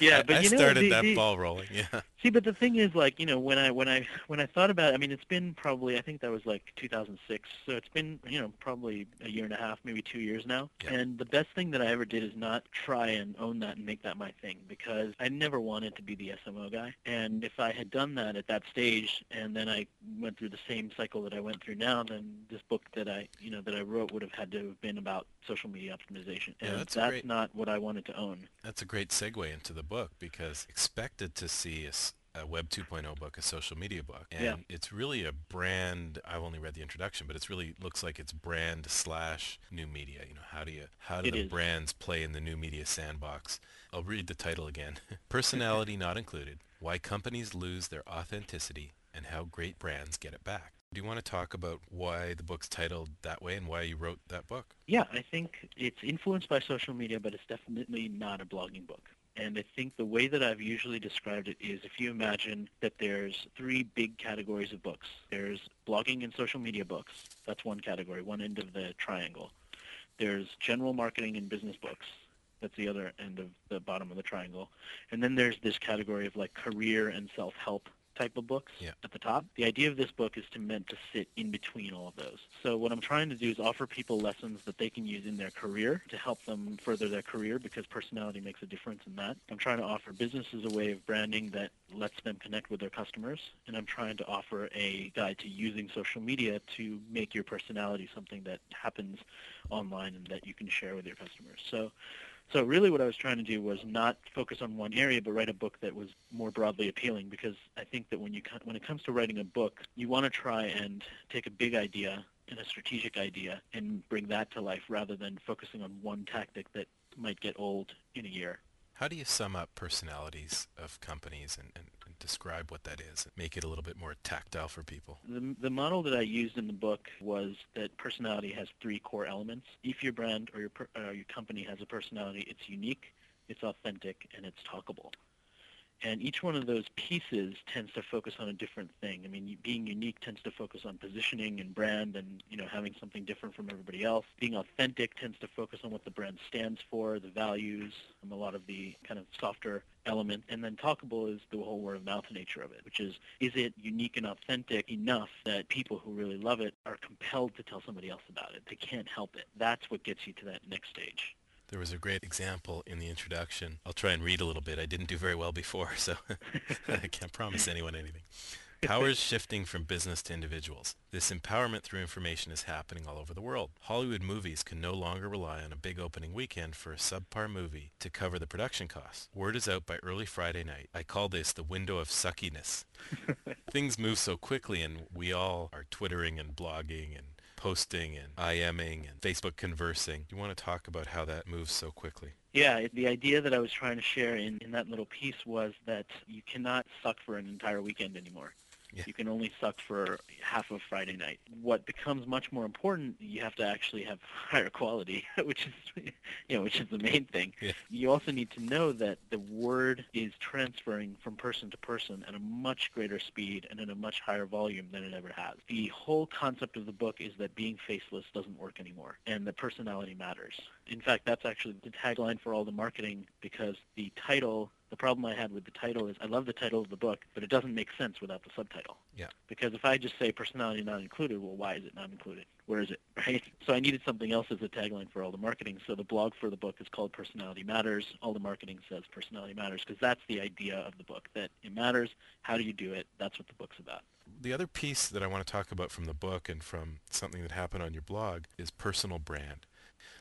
Yeah, but I, I you know, started the, that the, ball rolling. Yeah. See, but the thing is, like, you know, when I when I when I thought about it, I mean, it's been probably, I think that was like two thousand six, so it's been, you know, probably a year and a half, maybe two years now. Yeah. And the best thing that I ever did is not try and own that and make that my thing, because I never wanted to be the S M O guy. And if I had done that at that stage, and then I went through the same cycle that I went through now, then this book that I, you know, that I wrote would have had to have been about social media optimization, and yeah, that's, that's great, not what I wanted to own. That's a great segue into the book, because expected to see a, a Web two point oh book, a social media book, and yeah, it's really a brand. I've only read the introduction, but it's really looks like it's brand slash new media. You know, how do you how do it the is. brands play in the new media sandbox? I'll read the title again. Personality Not Included: Why Companies Lose Their Authenticity and How Great Brands Get It Back. Do you want to talk about why the book's titled that way and why you wrote that book? Yeah, I think it's influenced by social media, but it's definitely not a blogging book. And I think the way that I've usually described it is if you imagine that there's three big categories of books. There's blogging and social media books. That's one category, one end of the triangle. There's general marketing and business books. That's the other end of the bottom of the triangle. And then there's this category of like career and self-help type of books, yeah, at the top. The idea of this book is to meant to sit in between all of those. So what I'm trying to do is offer people lessons that they can use in their career to help them further their career, because personality makes a difference in that. I'm trying to offer businesses a way of branding that lets them connect with their customers, and I'm trying to offer a guide to using social media to make your personality something that happens online and that you can share with your customers. So So really what I was trying to do was not focus on one area, but write a book that was more broadly appealing, because I think that when you when it comes to writing a book, you want to try and take a big idea and a strategic idea and bring that to life rather than focusing on one tactic that might get old in a year. How do you sum up personalities of companies and, and, and describe what that is and make it a little bit more tactile for people? The, the model that I used in the book was that personality has three core elements. If your brand or your, or your company has a personality, it's unique, it's authentic, and it's talkable. And each one of those pieces tends to focus on a different thing. I mean, being unique tends to focus on positioning and brand and, you know, having something different from everybody else. Being authentic tends to focus on what the brand stands for, the values, and a lot of the kind of softer element. And then talkable is the whole word of mouth nature of it, which is, is it unique and authentic enough that people who really love it are compelled to tell somebody else about it? They can't help it. That's what gets you to that next stage. There was a great example in the introduction. I'll try and read a little bit. I didn't do very well before, so I can't promise anyone anything. Power is shifting from business to individuals. This empowerment through information is happening all over the world. Hollywood movies can no longer rely on a big opening weekend for a subpar movie to cover the production costs. Word is out by early Friday night. I call this the window of suckiness. Things move so quickly, and we all are twittering and blogging and posting and IMing and Facebook conversing. You want to talk about how that moves so quickly? Yeah, the idea that I was trying to share in, in that little piece was that you cannot suck for an entire weekend anymore. Yeah. You can only suck for half of Friday night. What becomes much more important, you have to actually have higher quality, which is, you know, which is the main thing. Yeah. You also need to know that the word is transferring from person to person at a much greater speed and at a much higher volume than it ever has. The whole concept of the book is that being faceless doesn't work anymore, and that personality matters. In fact, that's actually the tagline for all the marketing, because the title... The problem I had with the title is I love the title of the book, but it doesn't make sense without the subtitle. Yeah. Because if I just say personality not included, well, why is it not included? Where is it, right? So I needed something else as a tagline for all the marketing. So the blog for the book is called Personality Matters. All the marketing says Personality Matters, because that's the idea of the book, that it matters. How do you do it? That's what the book's about. The other piece that I want to talk about from the book and from something that happened on your blog is personal brand.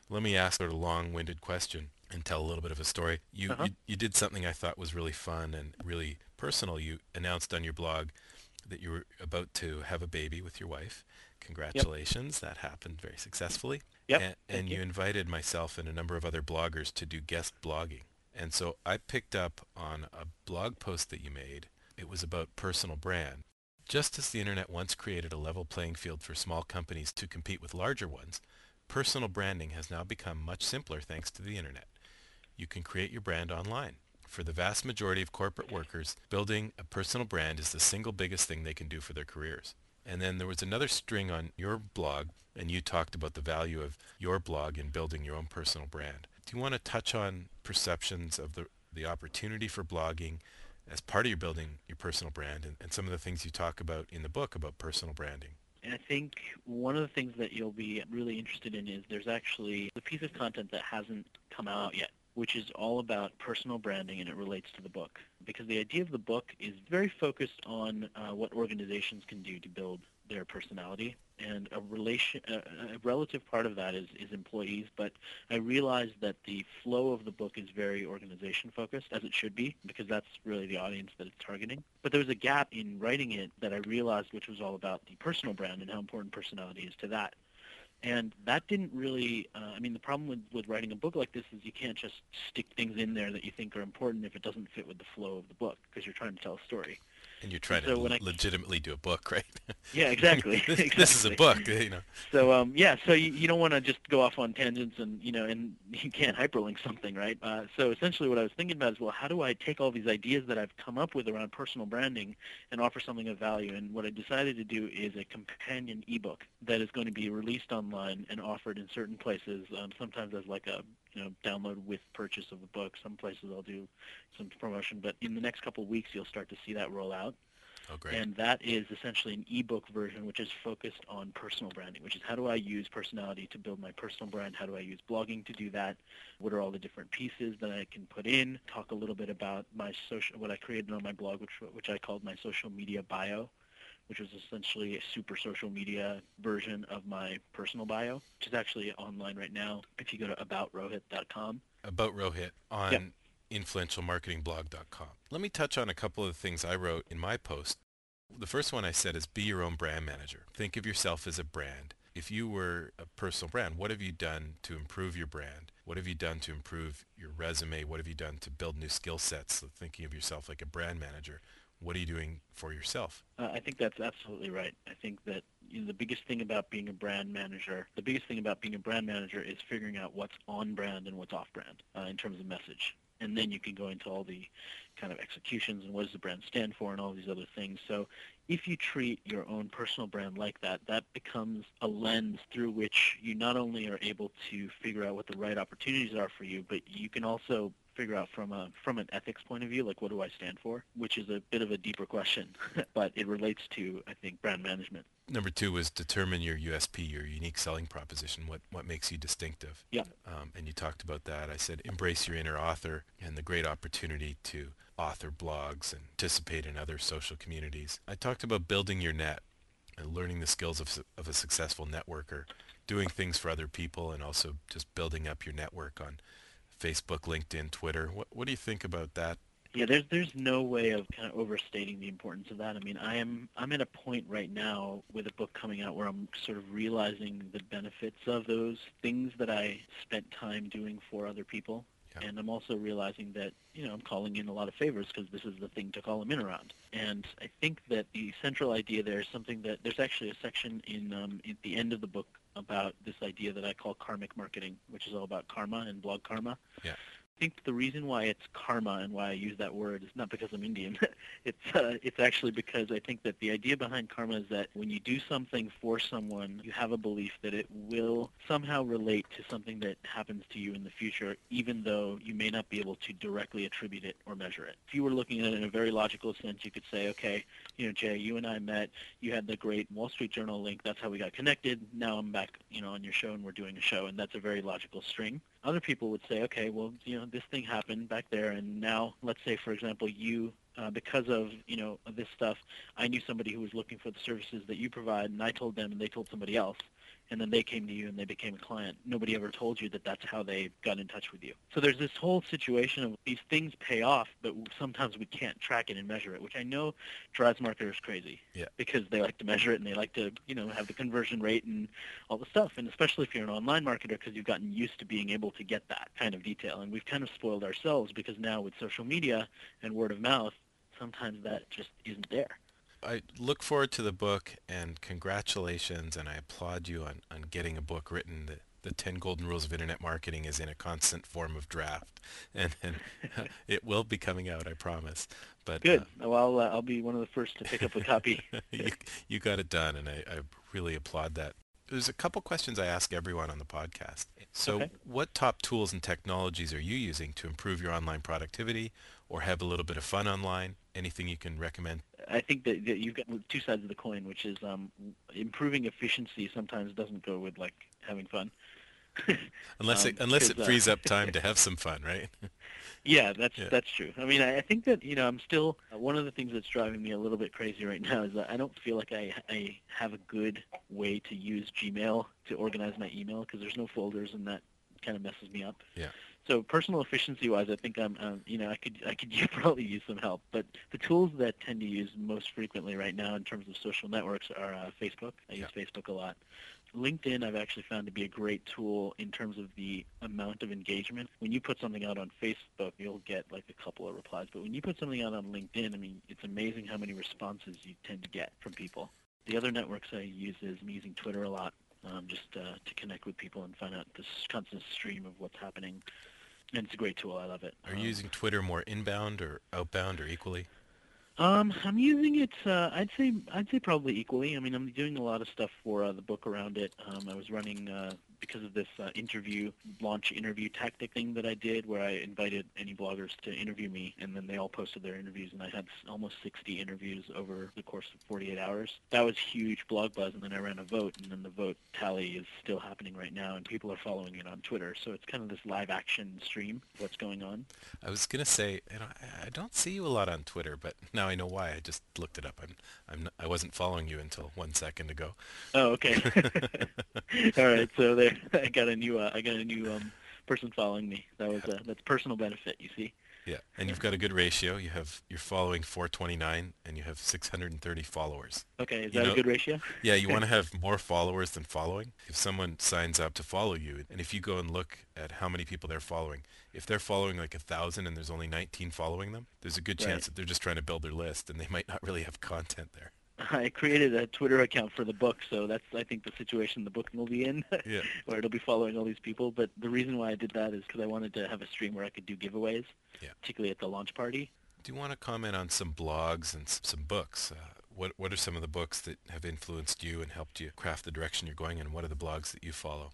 Let me ask sort of a long-winded question and tell a little bit of a story. You, uh-huh. you you did something I thought was really fun and really personal. You announced on your blog that you were about to have a baby with your wife. Congratulations. Yep. That happened very successfully. Yep. And, and you, you invited myself and a number of other bloggers to do guest blogging. And so I picked up on a blog post that you made. It was about personal brand. Just as the internet once created a level playing field for small companies to compete with larger ones, personal branding has now become much simpler thanks to the internet. You can create your brand online. For the vast majority of corporate workers, building a personal brand is the single biggest thing they can do for their careers. And then there was another string on your blog, and you talked about the value of your blog in building your own personal brand. Do you want to touch on perceptions of the, the opportunity for blogging as part of your building your personal brand and, and some of the things you talk about in the book about personal branding? And I think one of the things that you'll be really interested in is there's actually a piece of content that hasn't come out yet, which is all about personal branding, and it relates to the book. Because the idea of the book is very focused on uh, what organizations can do to build their personality. And a, relation, a, a relative part of that is, is employees, but I realize that the flow of the book is very organization-focused, as it should be, because that's really the audience that it's targeting. But there was a gap in writing it that I realized, which was all about the personal brand and how important personality is to that. And that didn't really, uh, I mean, the problem with, with writing a book like this is you can't just stick things in there that you think are important if it doesn't fit with the flow of the book, because you're trying to tell a story. And you're trying so to l- legitimately do a book, right? Yeah, exactly. this, exactly. This is a book, you know. So, um, yeah, so you, you don't want to just go off on tangents and, you know, and you can't hyperlink something, right? Uh, so essentially what I was thinking about is, well, how do I take all these ideas that I've come up with around personal branding and offer something of value? And what I decided to do is a companion ebook that is going to be released online and offered in certain places, um, sometimes as like a, you know, download with purchase of the book. Some places I'll do some promotion, but in the next couple of weeks, you'll start to see that roll out. Oh, great. And that is essentially an ebook version, which is focused on personal branding, which is how do I use personality to build my personal brand? How do I use blogging to do that? What are all the different pieces that I can put in? Talk a little bit about my social, what I created on my blog, which which I called my social media bio, which was essentially a super social media version of my personal bio, which is actually online right now if you go to about rohit dot com. About Rohit on yep. influential marketing blog dot com. Let me touch on a couple of the things I wrote in my post. The first one I said is be your own brand manager. Think of yourself as a brand. If you were a personal brand, what have you done to improve your brand? What have you done to improve your resume? What have you done to build new skill sets? So thinking of yourself like a brand manager. What are you doing for yourself? Uh, I think that's absolutely right. I think that you know, the biggest thing about being a brand manager, the biggest thing about being a brand manager is figuring out what's on brand and what's off brand uh, in terms of message. And then you can go into all the kind of executions and what does the brand stand for and all these other things. So if you treat your own personal brand like that, that becomes a lens through which you not only are able to figure out what the right opportunities are for you, but you can also figure out from a, from an ethics point of view, like what do I stand for, which is a bit of a deeper question, but it relates to, I think, brand management. Number two was determine your U S P, your unique selling proposition, what, what makes you distinctive. Yeah. Um, and you talked about that. I said embrace your inner author and the great opportunity to author blogs and participate in other social communities. I talked about building your net and learning the skills of, of a successful networker, doing things for other people, and also just building up your network on Facebook, LinkedIn, Twitter. What, what do you think about that? Yeah, there's there's no way of kind of overstating the importance of that. I mean, I am I'm at a point right now with a book coming out where I'm sort of realizing the benefits of those things that I spent time doing for other people. Yeah. And I'm also realizing that, you know, I'm calling in a lot of favors because this is the thing to call them in around. And I think that the central idea there is something that there's actually a section in um, at the end of the book about this idea that I call karmic marketing, which is all about karma and blog karma. Yeah. I think the reason why it's karma and why I use that word is not because I'm Indian. It's uh, it's actually because I think that the idea behind karma is that when you do something for someone, you have a belief that it will somehow relate to something that happens to you in the future, even though you may not be able to directly attribute it or measure it. If you were looking at it in a very logical sense, you could say, okay, you know, Jay, you and I met. You had the great Wall Street Journal link. That's how we got connected. Now I'm back, you know, on your show and we're doing a show, and that's a very logical string. Other people would say, okay, well, you know, this thing happened back there, and now let's say, for example, you, uh, because of, you know, this stuff, I knew somebody who was looking for the services that you provide, and I told them, and they told somebody else, and then they came to you, and they became a client. Nobody ever told you that that's how they got in touch with you. So there's this whole situation of these things pay off, but sometimes we can't track it and measure it, which I know drives marketers crazy. Yeah. Because they like to measure it, and they like to, you know, have the conversion rate and all the stuff, and especially if you're an online marketer, because you've gotten used to being able to get that kind of detail. And we've kind of spoiled ourselves because now with social media and word of mouth, sometimes that just isn't there. I look forward to the book, and congratulations, and I applaud you on, on getting a book written. The, the ten Golden Rules of Internet Marketing is in a constant form of draft, and, and it will be coming out, I promise. But good. Uh, well, I'll, uh, I'll be one of the first to pick up a copy. you, you got it done, and I, I really applaud that. There's a couple questions I ask everyone on the podcast. So okay. What top tools and technologies are you using to improve your online productivity or have a little bit of fun online? Anything you can recommend? I think that, that you've got two sides of the coin, which is um, improving efficiency sometimes doesn't go with, like, having fun. unless um, it, unless it frees uh, up time to have some fun, right? Yeah, that's yeah. that's true. I mean, I, I think that, you know, I'm still, uh, one of the things that's driving me a little bit crazy right now is that I don't feel like I, I have a good way to use Gmail to organize my email because there's no folders, and that kind of messes me up. Yeah. So personal efficiency-wise, I think I'm, um, you know, I could I could probably use some help. But the tools that I tend to use most frequently right now in terms of social networks are uh, Facebook. I use yeah. Facebook a lot. LinkedIn I've actually found to be a great tool in terms of the amount of engagement. When you put something out on Facebook, you'll get like a couple of replies. But when you put something out on LinkedIn, I mean, it's amazing how many responses you tend to get from people. The other networks I use is I'm using Twitter a lot um, just uh, to connect with people and find out this constant stream of what's happening. And it's a great tool. I love it. Are you um, using Twitter more inbound or outbound or equally? Um, I'm using it. Uh, I'd say I'd say probably equally. I mean, I'm doing a lot of stuff for uh, the book around it. Um, I was running uh, because of this uh, interview launch interview tactic thing that I did, where I invited any bloggers to interview me, and then they all posted their interviews, and I had almost sixty interviews over the course of forty-eight hours. That was huge blog buzz, and then I ran a vote, and then the vote tally is still happening right now, and people are following it on Twitter. So it's kind of this live action stream of what's going on. I was gonna say, you know, I don't see you a lot on Twitter, but now I know why. I just looked it up. I'm, I'm not, I wasn't following you until one second ago. Oh, okay. All right. So there, I got a new, uh, I got a new um, person following me. That was yeah. uh, that's personal benefit, you see. Yeah, and you've got a good ratio. You have you're following four twenty-nine, and you have six hundred thirty followers. Okay, is that you know, a good ratio? Yeah, you want to have more followers than following. If someone signs up to follow you, and if you go and look at how many people they're following, if they're following like a thousand and there's only nineteen following them, there's a good chance right. that they're just trying to build their list, and they might not really have content there. I created a Twitter account for the book, so that's, I think, the situation the book will be in, yeah. where it'll be following all these people. But the reason why I did that is because I wanted to have a stream where I could do giveaways, yeah. particularly at the launch party. Do you want to comment on some blogs and some books? Uh, what What are some of the books that have influenced you and helped you craft the direction you're going in? What are the blogs that you follow?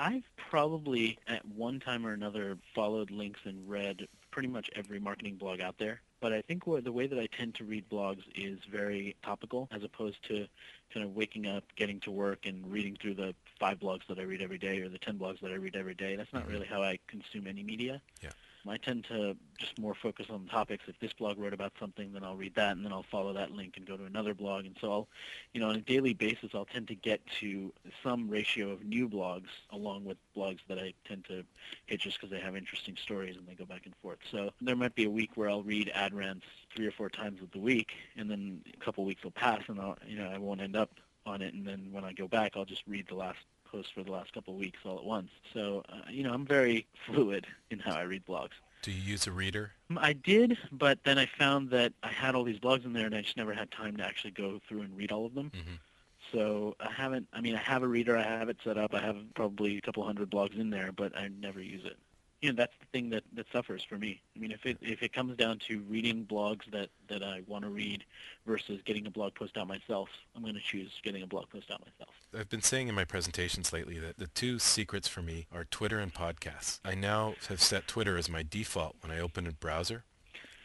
I've probably at one time or another followed links and read pretty much every marketing blog out there. But I think the way that I tend to read blogs is very topical, as opposed to kind of waking up, getting to work, and reading through the five blogs that I read every day or the ten blogs that I read every day. That's not really how I consume any media. Yeah. I tend to just more focus on topics. If this blog wrote about something, then I'll read that, and then I'll follow that link and go to another blog. And so I'll, you know, on a daily basis, I'll tend to get to some ratio of new blogs along with blogs that I tend to hit just because they have interesting stories and they go back and forth. So there might be a week where I'll read ad rants three or four times of the week, and then a couple weeks will pass, and I'll, you know, I won't end up on it. And then when I go back, I'll just read the last post for the last couple of weeks all at once. So, uh, you know, I'm very fluid in how I read blogs. Do you use a reader? I did, but then I found that I had all these blogs in there and I just never had time to actually go through and read all of them. Mm-hmm. So I haven't, I mean, I have a reader, I have it set up, I have probably a couple hundred blogs in there, but I never use it. You know, that's the thing that, that suffers for me. I mean, if it if it comes down to reading blogs that, that I want to read versus getting a blog post out myself, I'm going to choose getting a blog post out myself. I've been saying in my presentations lately that the two secrets for me are Twitter and podcasts. I now have set Twitter as my default when I open a browser,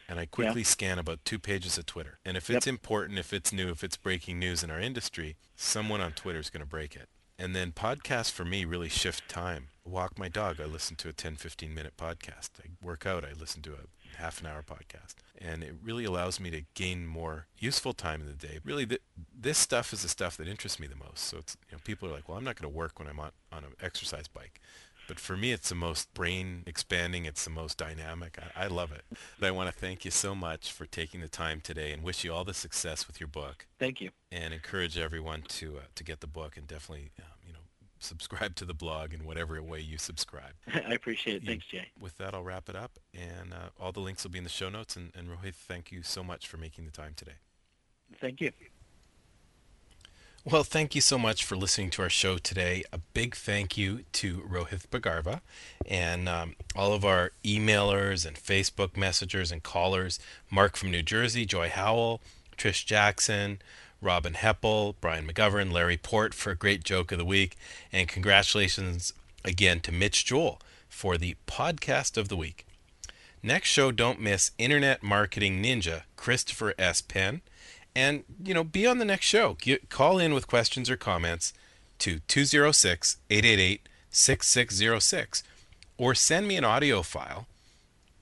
and I quickly yeah. scan about two pages of Twitter. And if it's yep. important, if it's new, if it's breaking news in our industry, someone on Twitter is going to break it. And then podcasts for me really shift time. Walk my dog, I listen to a ten, fifteen minute podcast. I work out, I listen to a half an hour podcast. And it really allows me to gain more useful time in the day. Really, th- this stuff is the stuff that interests me the most. So it's, you know, people are like, well, I'm not going to work when I'm on, on an exercise bike. But for me, it's the most brain expanding. It's the most dynamic. I, I love it. But I want to thank you so much for taking the time today and wish you all the success with your book. Thank you. And encourage everyone to uh, to get the book and definitely, um, you know, subscribe to the blog in whatever way you subscribe. I appreciate it. You, Thanks, Jay. With that, I'll wrap it up. And uh, all the links will be in the show notes. And, and Rohit, thank you so much for making the time today. Thank you. Well, thank you so much for listening to our show today. A big thank you to Rohit Bhargava and um, all of our emailers and Facebook messengers and callers. Mark from New Jersey, Joy Howell, Trish Jackson, Robin Heppel, Brian McGovern, Larry Port for a great joke of the week. And congratulations again to Mitch Joel for the podcast of the week. Next show, don't miss Internet Marketing Ninja, Christopher S. Penn. And, you know, be on the next show. Get, call in with questions or comments to two oh six, eight eight eight, six six oh six or send me an audio file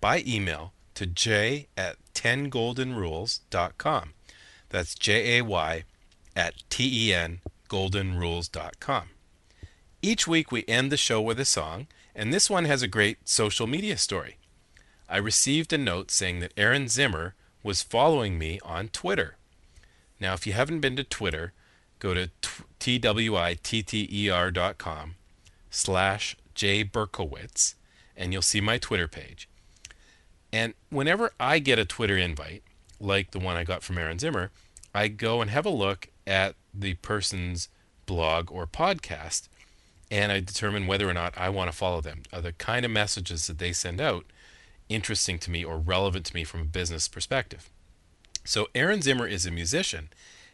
by email to jay at ten golden rules dot com. That's J A Y at T E N golden rules dot com. Each week we end the show with a song, and this one has a great social media story. I received a note saying that Aaron Zimmer was following me on Twitter. Now, if you haven't been to Twitter, go to twitter dot com slash Jay Berkowitz, and you'll see my Twitter page. And whenever I get a Twitter invite, like the one I got from Aaron Zimmer, I go and have a look at the person's blog or podcast, and I determine whether or not I want to follow them. Are the kind of messages that they send out interesting to me or relevant to me from a business perspective? So Aaron Zimmer is a musician,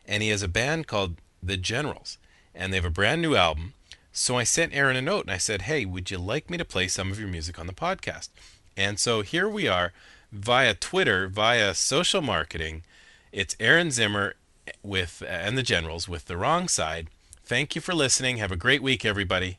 and he has a band called The Generals, and they have a brand new album. So I sent Aaron a note, and I said, hey, would you like me to play some of your music on the podcast? And so here we are via Twitter, via social marketing. It's Aaron Zimmer with uh, and The Generals with The Wrong Side. Thank you for listening. Have a great week, everybody.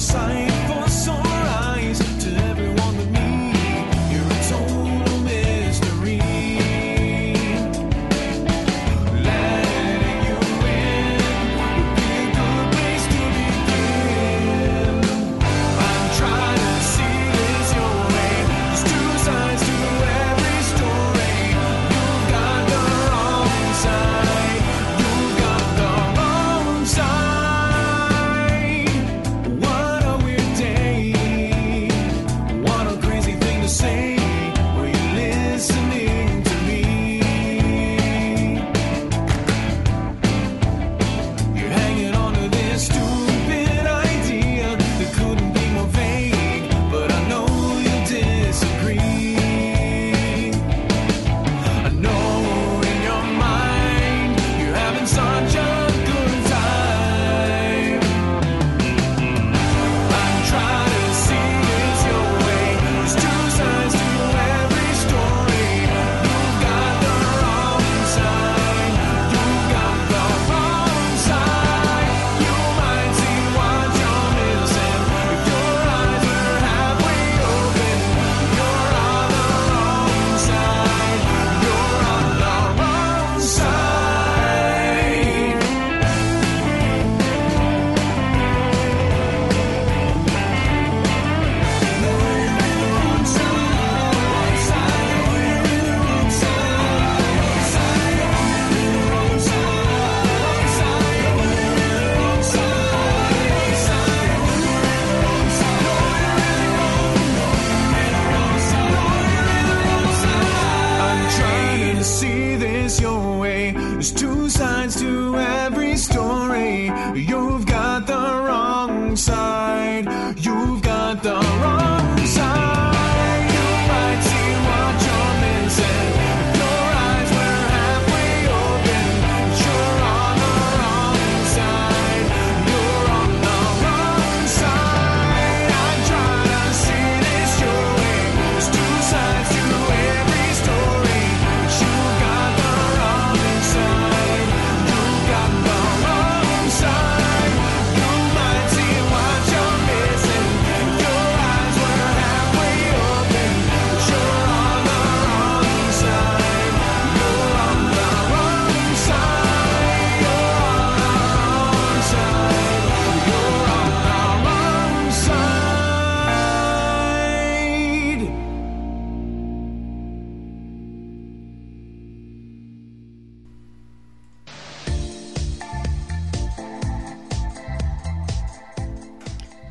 Sign for sore eyes.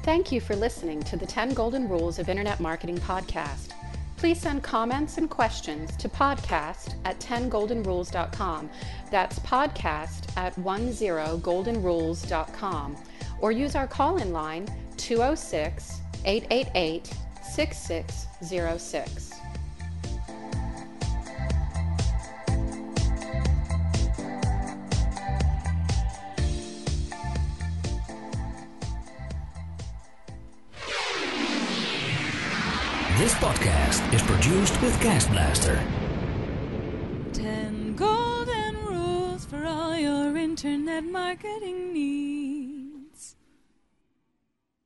Thank you for listening to the ten Golden Rules of Internet Marketing Podcast. Please send comments and questions to podcast at ten golden rules dot com. That's podcast at ten golden rules dot com. Or use our call-in line two oh six, eight eight eight, six six oh six. This podcast is produced with Cast Blaster. ten golden rules for all your internet marketing needs.